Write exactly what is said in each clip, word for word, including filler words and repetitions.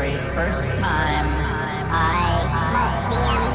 very first time, I slept in.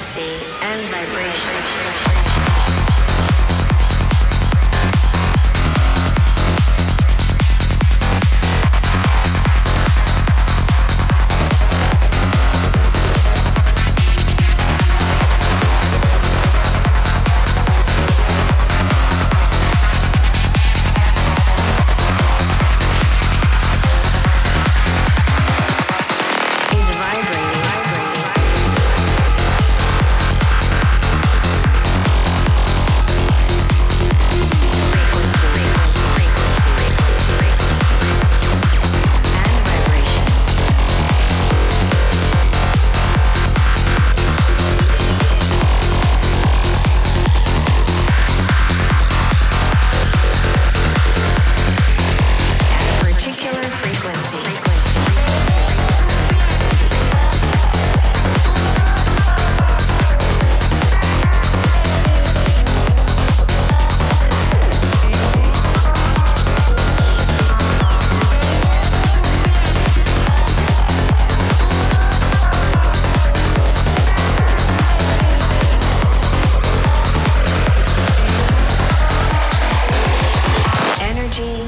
frequency and vibration.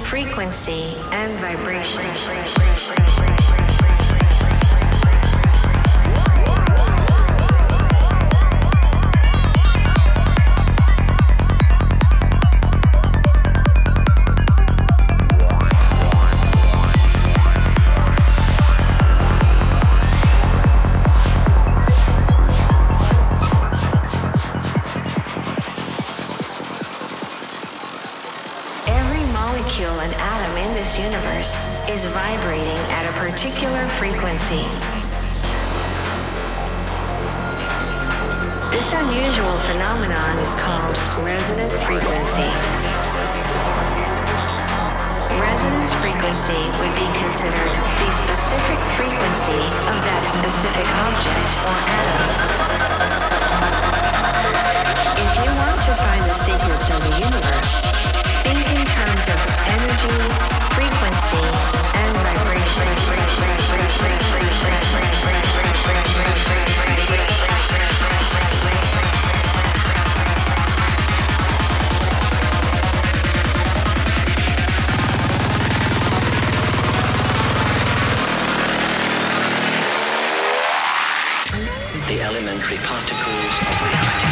Frequency and vibration. An atom in this universe is vibrating at a particular frequency. This unusual phenomenon is called resonant frequency. Resonance frequency would be considered the specific frequency of that specific object or atom. If you want to find the secrets of the universe, think in terms of energy, frequency, and vibration. The elementary particles of reality.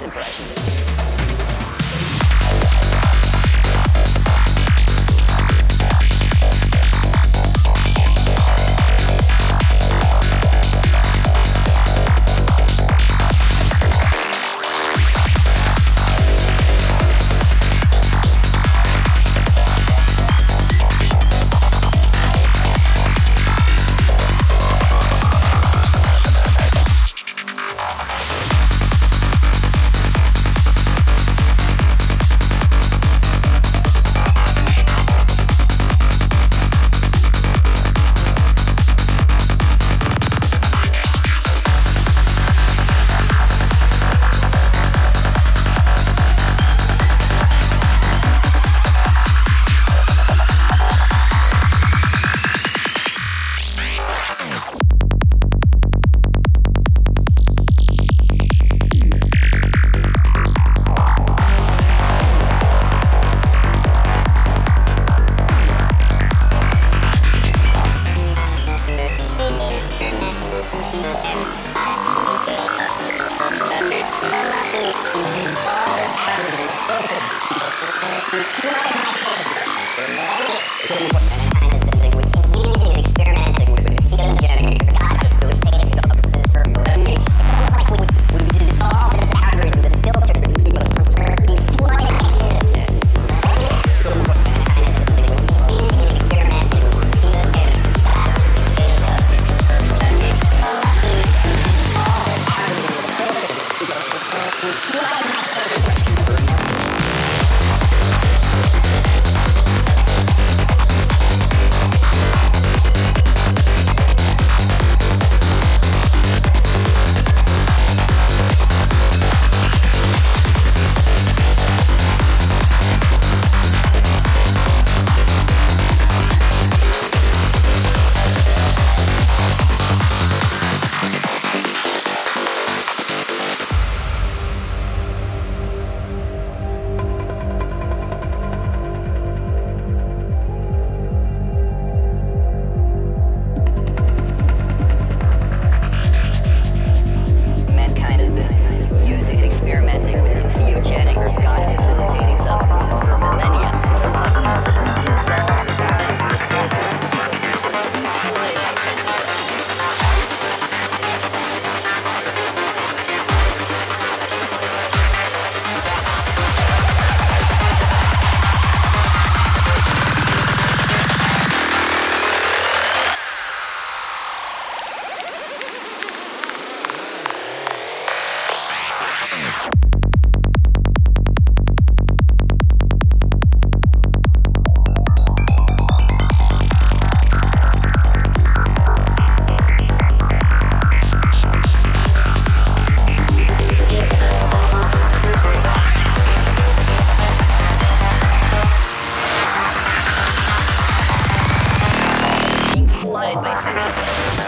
sounds impressive. By sense of